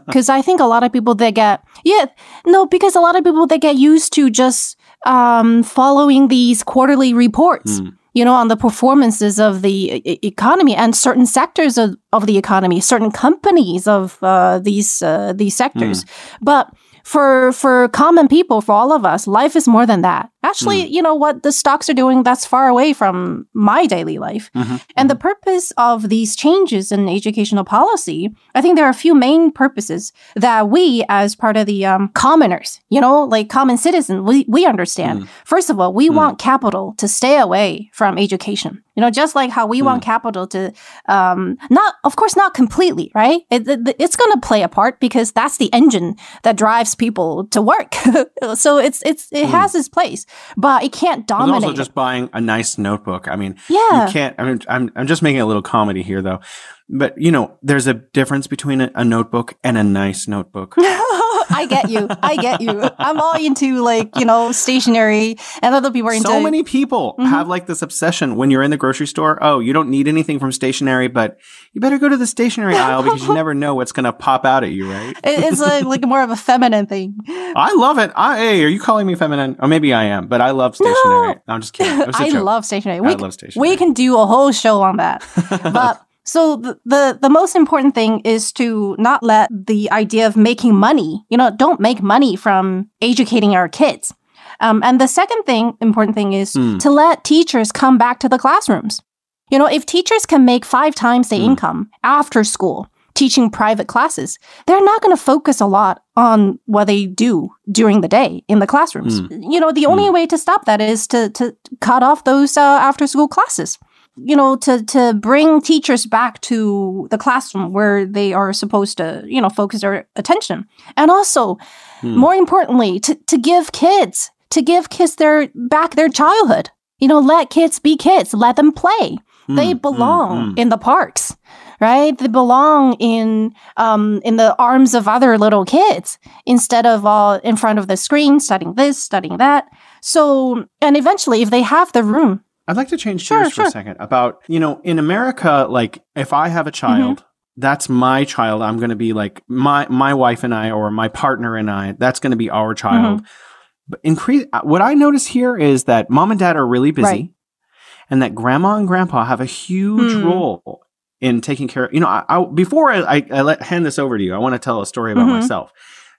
Because I think a lot of people, they get, yeah, no, because a lot of people, they get used to just um, following these quarterly reports, mm. you know, on the performances of the e- economy and certain sectors of, of the economy, certain companies of uh, these uh, these sectors. Mm. But For for common people, for all of us, life is more than that. Actually, mm. you know what the stocks are doing, that's far away from my daily life. Mm-hmm. And the purpose of these changes in educational policy, I think there are a few main purposes that we, as part of the um, commoners, you know, like common citizens, we, we understand. Mm. First of all, we mm. want capital to stay away from education. You know, just like how we mm. want capital to, um, not, of course, not completely, right? It, it, it's going to play a part because that's the engine that drives people to work. So it's, it's, it mm. has its place, but it can't dominate. And also just buying a nice notebook. I mean, yeah. you can't, I mean, I'm, I'm just making a little comedy here though, but you know, there's a difference between a, a notebook and a nice notebook. I get you. I get you. I'm all into like, you know, stationery and other people are into. So many people mm-hmm. have like this obsession when you're in the grocery store. Oh, you don't need anything from stationery, but you better go to the stationery aisle because you never know what's going to pop out at you, right? It's like, like more of a feminine thing. I love it. I, hey, are you calling me feminine? Or maybe I am, but I love stationery. No. No, I'm just kidding. It was a I joke. love stationery. We I love stationery. We can do a whole show on that. But. So the, the the most important thing is to not let the idea of making money, you know, don't make money from educating our kids. Um, and the second thing, important thing is mm. to let teachers come back to the classrooms. You know, if teachers can make five times the mm. income after school teaching private classes, they're not going to focus a lot on what they do during the day in the classrooms. Mm. You know, the only mm. way to stop that is to, to cut off those uh, after school classes. You know, to, to bring teachers back to the classroom where they are supposed to, you know, focus their attention. And also, mm. more importantly, to, to give kids, to give kids their back their childhood. You know, let kids be kids. Let them play. Mm. They belong mm. in the parks, right? They belong in um, in the arms of other little kids instead of all in front of the screen, studying this, studying that. So, and eventually, if they have the room, I'd like to change gears sure, for sure. a second about, you know, in America, like if I have a child, that's my child. I'm going to be like my, my wife and I, or my partner and I, that's going to be our child. Mm-hmm. But increase, what I notice here is that mom and dad are really busy, right, and that grandma and grandpa have a huge mm. role in taking care of, you know, I, I, before I, I let, hand this over to you, I want to tell a story about mm-hmm. myself.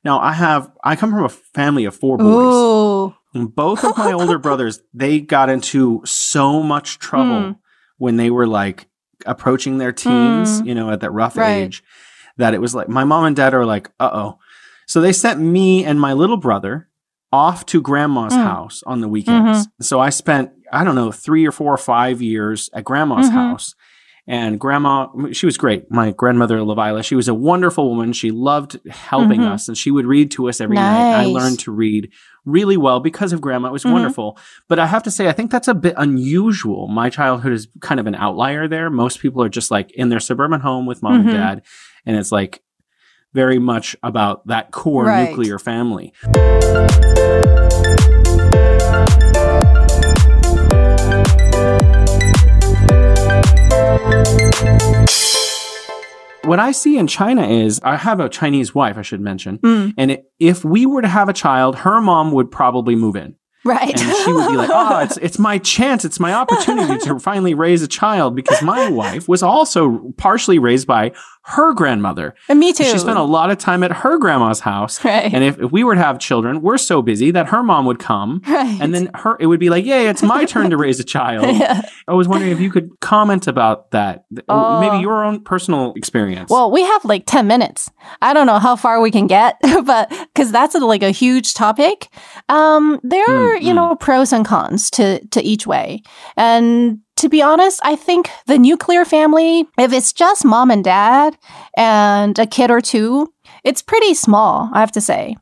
Now I have, I come from a family of four boys. And both of my older brothers, they got into so much trouble mm. when they were like approaching their teens, mm. you know, at that rough right. age, that it was like, my mom and dad are like, uh-oh. So they sent me and my little brother off to grandma's mm. house on the weekends. Mm-hmm. So I spent, I don't know, three or four or five years at grandma's mm-hmm. house. And grandma, she was great. My grandmother, Lavila, she was a wonderful woman. She loved helping mm-hmm. us, and she would read to us every nice. night. I learned to read really well because of grandma. It was mm-hmm. wonderful. But I have to say, I think that's a bit unusual. My childhood is kind of an outlier there. Most people are just like in their suburban home with mom mm-hmm. and dad. And it's like very much about that core right. nuclear family. What I see in China is, I have a Chinese wife, I should mention, mm. and it, if we were to have a child, her mom would probably move in. Right. And she would be like, oh, it's it's my chance, it's my opportunity to finally raise a child, because my wife was also partially raised by her grandmother. And me too. She spent a lot of time at her grandma's house. Right. And if, if we were to have children, we're so busy that her mom would come. Right. And then her it would be like, yay, it's my turn to raise a child. Yeah. I was wondering if you could comment about that, uh, maybe your own personal experience. Well, we have like ten minutes. I don't know how far we can get, but because that's like a huge topic. Um, there mm. are you know, mm. pros and cons to, to each way. And to be honest, I think the nuclear family, if it's just mom and dad and a kid or two, it's pretty small, I have to say.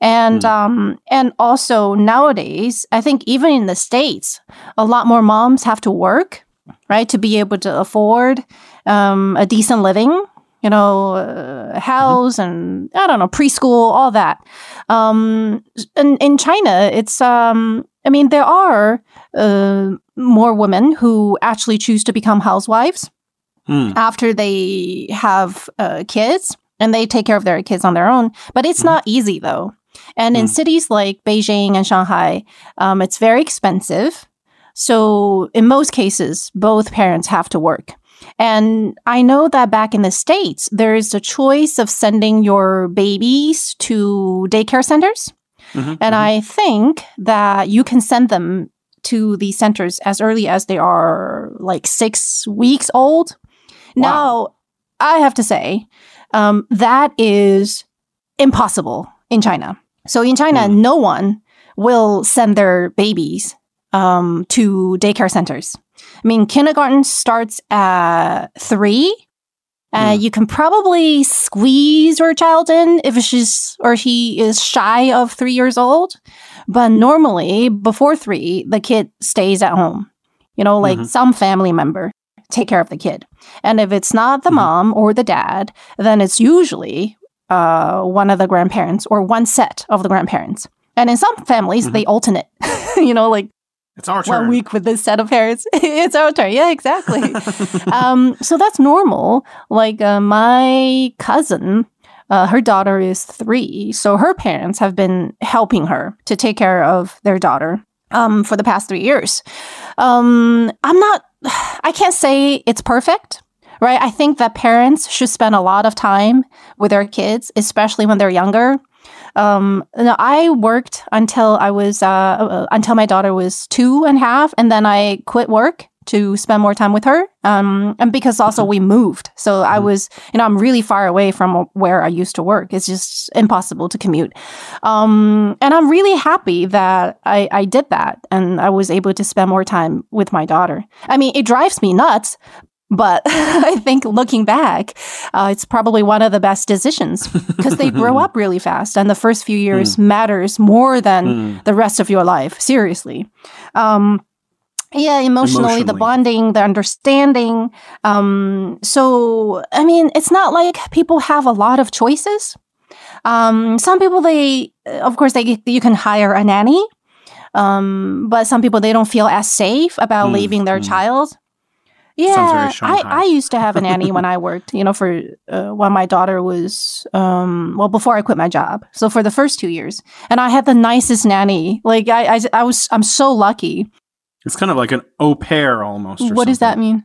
And, mm. um, and also nowadays, I think even in the States, a lot more moms have to work, right, to be able to afford um, a decent living. You know, uh, house and, I don't know, preschool, all that. Um, and in China, it's, um, I mean, there are uh, more women who actually choose to become housewives mm. after they have uh, kids, and they take care of their kids on their own. But it's mm. not easy, though. And mm. in cities like Beijing and Shanghai, um, it's very expensive. So in most cases, both parents have to work. And I know that back in the States, there is the choice of sending your babies to daycare centers. Mm-hmm, and mm-hmm. I think that you can send them to the centers as early as they are like six weeks old. Wow. Now, I have to say, um, that is impossible in China. So in China, mm. no one will send their babies um, to daycare centers. I mean, kindergarten starts at three. Uh, mm. You can probably squeeze your child in if she's or he is shy of three years old. But normally, before three, the kid stays at home. You know, like mm-hmm. some family member take care of the kid. And if it's not the mm-hmm. mom or the dad, then it's usually uh, one of the grandparents or one set of the grandparents. And in some families, mm-hmm. they alternate, you know, like, it's our turn. One week with this set of parents. It's our turn. Yeah, exactly. um, so that's normal. Like uh, my cousin, uh, her daughter is three. So her parents have been helping her to take care of their daughter um, for the past three years. Um, I'm not, I can't say it's perfect, right? I think that parents should spend a lot of time with their kids, especially when they're younger. Um, no, I worked until I was, uh, until my daughter was two and a half, and then I quit work to spend more time with her. Um, and because also we moved. So I was, you know, I'm really far away from where I used to work. It's just impossible to commute. Um, and I'm really happy that I, I did that and I was able to spend more time with my daughter. I mean, it drives me nuts, but I think looking back, uh, it's probably one of the best decisions because they grow up really fast. And the first few years mm. matters more than mm. the rest of your life. Seriously. Um, yeah, emotionally, emotionally, the bonding, the understanding. Um, so, I mean, it's not like people have a lot of choices. Um, some people, they, of course, they you can hire a nanny. Um, but some people, they don't feel as safe about mm. leaving their mm. child. Yeah, I, I used to have a nanny when I worked, you know, for uh, while my daughter was, um, well, before I quit my job. So for the first two years. And I had the nicest nanny. Like, I, I, I was, I'm so lucky. It's kind of like an au pair almost. Or what something. Does that mean?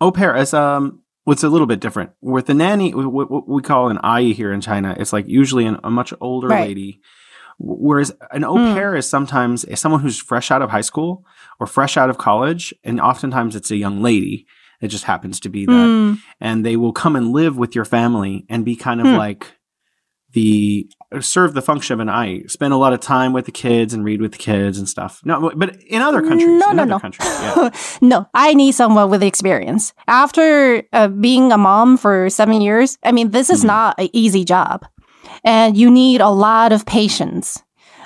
Au pair is, um, what's a little bit different. With the nanny, what we call an ayi here in China, it's like usually an, a much older right. lady. Whereas an au pair mm. is sometimes someone who's fresh out of high school or fresh out of college, and oftentimes it's a young lady. It just happens to be that. Mm. And they will come and live with your family and be kind of mm. like the – serve the function of an ayi. Spend a lot of time with the kids and read with the kids and stuff. No, but in other countries. No, no, no. Countries, yeah. No, I need someone with experience. After uh, being a mom for seven years, I mean, this is mm. not an easy job. And you need a lot of patience,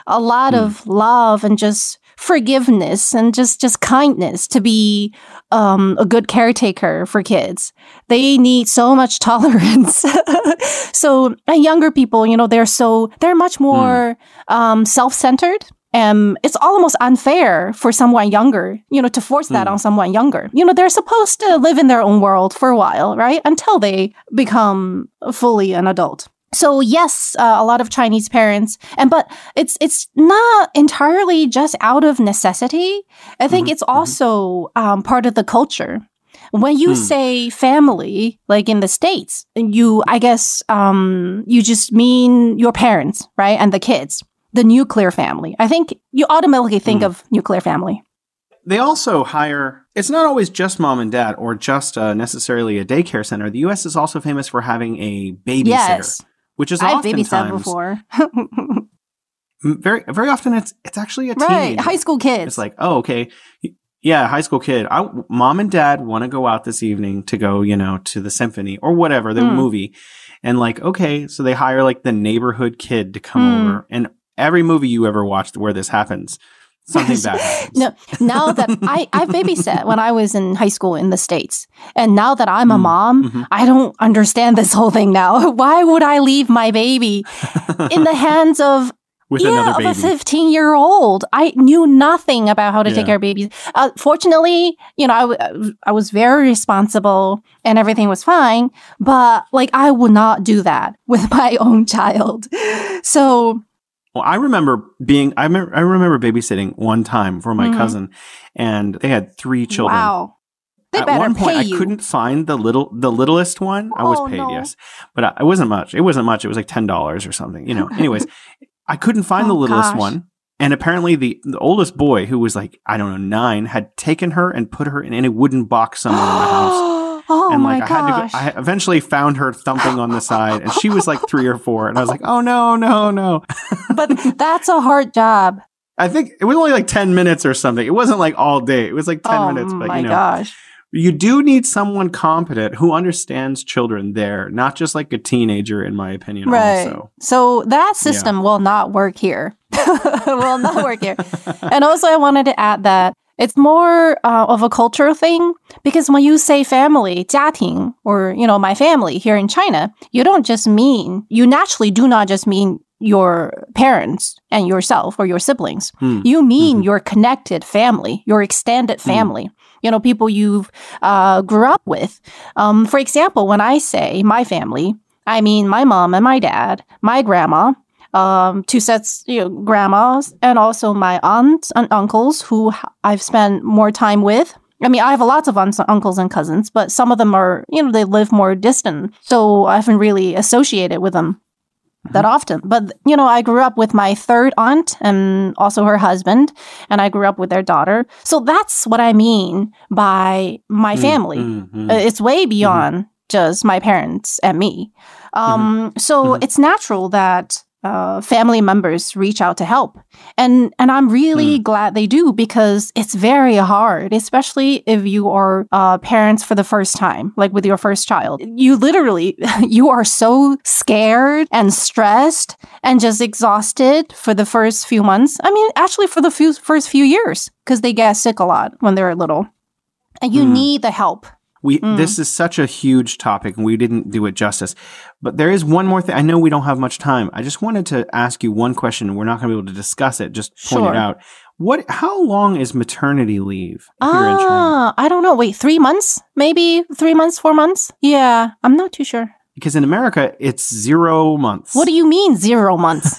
a lot mm. of love and just forgiveness and just, just kindness to be um, a good caretaker for kids. They need so much tolerance. So and younger people, you know, they're so they're much more mm. um, self-centered. Um, it's almost unfair for someone younger, you know, to force that mm. on someone younger. You know, they're supposed to live in their own world for a while, right? Until they become fully an adult. So yes, uh, a lot of Chinese parents, and but it's it's not entirely just out of necessity. I think mm-hmm. it's also um, part of the culture. When you mm. say family, like in the States, you I guess um, you just mean your parents, right, and the kids, the nuclear family. I think you automatically think mm. of nuclear family. They also hire, it's not always just mom and dad or just uh, necessarily a daycare center. The U S is also famous for having a babysitter. Yes. Which is I've babysat before. very, very often it's it's actually a right, teenager. High school kids. It's like, oh, okay, yeah, high school kid. I, mom and dad want to go out this evening to go, you know, to the symphony or whatever the mm. movie, and like, okay, so they hire like the neighborhood kid to come mm. over. And every movie you ever watched where this happens, something bad happens. No, now that I I babysat when I was in high school in the States, and now that I'm mm, a mom, mm-hmm. I don't understand this whole thing now. Why would I leave my baby in the hands of With yeah of baby. a fifteen year old? I knew nothing about how to yeah. take care of babies. Uh, fortunately, you know, I w- I was very responsible and everything was fine. But like, I would not do that with my own child. So. Well, I remember being, I, me- I remember babysitting one time for my mm-hmm. cousin, and they had three children. Wow. They At better one point, pay you. I couldn't find the little, the littlest one. Oh, I was paid, no. yes. But I, it wasn't much. It wasn't much. It was like ten dollars or something, you know. Anyways, I couldn't find oh, the littlest gosh. one. And apparently the, the oldest boy, who was like, I don't know, nine, had taken her and put her in, in a wooden box somewhere in my house. Oh, and like, my gosh. I had to go, I eventually found her thumping on the side, and she was like three or four. And I was like, oh, no, no, no. But that's a hard job. I think it was only like ten minutes or something. It wasn't like all day. It was like ten oh, minutes. But my you know, gosh. You do need someone competent who understands children there, not just like a teenager, in my opinion. Right. Also. So that system yeah. will not work here. will not work here. And also, I wanted to add that it's more uh, of a cultural thing, because when you say family, 家庭, or, you know, my family here in China, you don't just mean, you naturally do not just mean your parents and yourself or your siblings. Mm. You mean mm-hmm. your connected family, your extended family, mm. you know, people you've uh, grew up with. Um, for example, when I say my family, I mean my mom and my dad, my grandma, Um, two sets, you know, grandmas, and also my aunts and uncles who I've spent more time with. I mean, I have lots of aunts, uncles, and cousins, but some of them are, you know, they live more distant. So I haven't really associated with them that often. But, you know, I grew up with my third aunt and also her husband, and I grew up with their daughter. So that's what I mean by my family. Mm-hmm. It's way beyond mm-hmm. just my parents and me. Um, mm-hmm. So mm-hmm. it's natural that Uh, family members reach out to help. And and I'm really mm. glad they do, because it's very hard, especially if you are uh, parents for the first time, like with your first child. You literally, you are so scared and stressed and just exhausted for the first few months. I mean, actually for the few, first few years, because they get sick a lot when they're little. And you mm. need the help. We mm. This is such a huge topic, and we didn't do it justice. But there is one more thing. I know we don't have much time. I just wanted to ask you one question. We're not going to be able to discuss it. Just point sure. it out. What? How long is maternity leave here ah, in China? I don't know. Wait, three months? Maybe three months, four months? Yeah, I'm not too sure. Because in America, it's zero months. What do you mean zero months?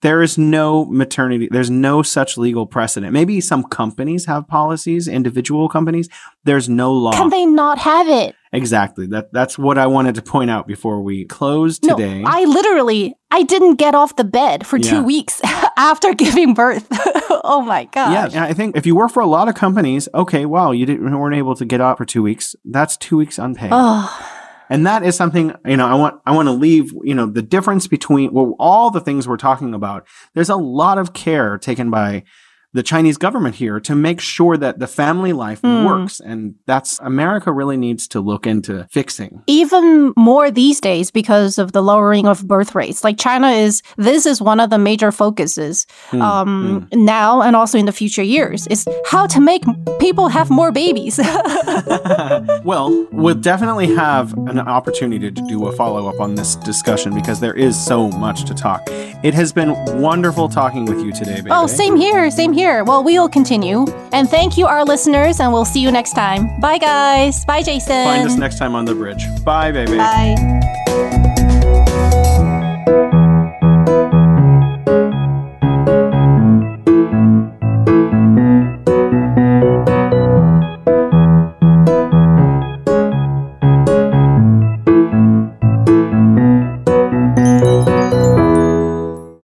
There is no maternity. There's no such legal precedent. Maybe some companies have policies, individual companies. There's no law. Can they not have it? Exactly. That That's what I wanted to point out before we close today. No, I literally, I didn't get off the bed for yeah. two weeks after giving birth. Oh my gosh. Yeah, I think if you work for a lot of companies, okay, wow, you didn't weren't able to get out for two weeks. That's two weeks unpaid. Oh. And that is something, you know, I want I want to leave, you know, the difference between well, all the things we're talking about. There's a lot of care taken by the Chinese government here to make sure that the family life mm. works. And that's America really needs to look into fixing. Even more these days because of the lowering of birth rates. Like China is, this is one of the major focuses mm. Um, mm. now and also in the future years is how to make people have more babies. Well, we'll definitely have an opportunity to do a follow-up on this discussion because there is so much to talk. It has been wonderful talking with you today, baby. Oh, same here, same here. Well, we'll continue. And thank you, our listeners, and we'll see you next time. Bye, guys. Bye, Jason. Find us next time on The Bridge. Bye, baby. Bye.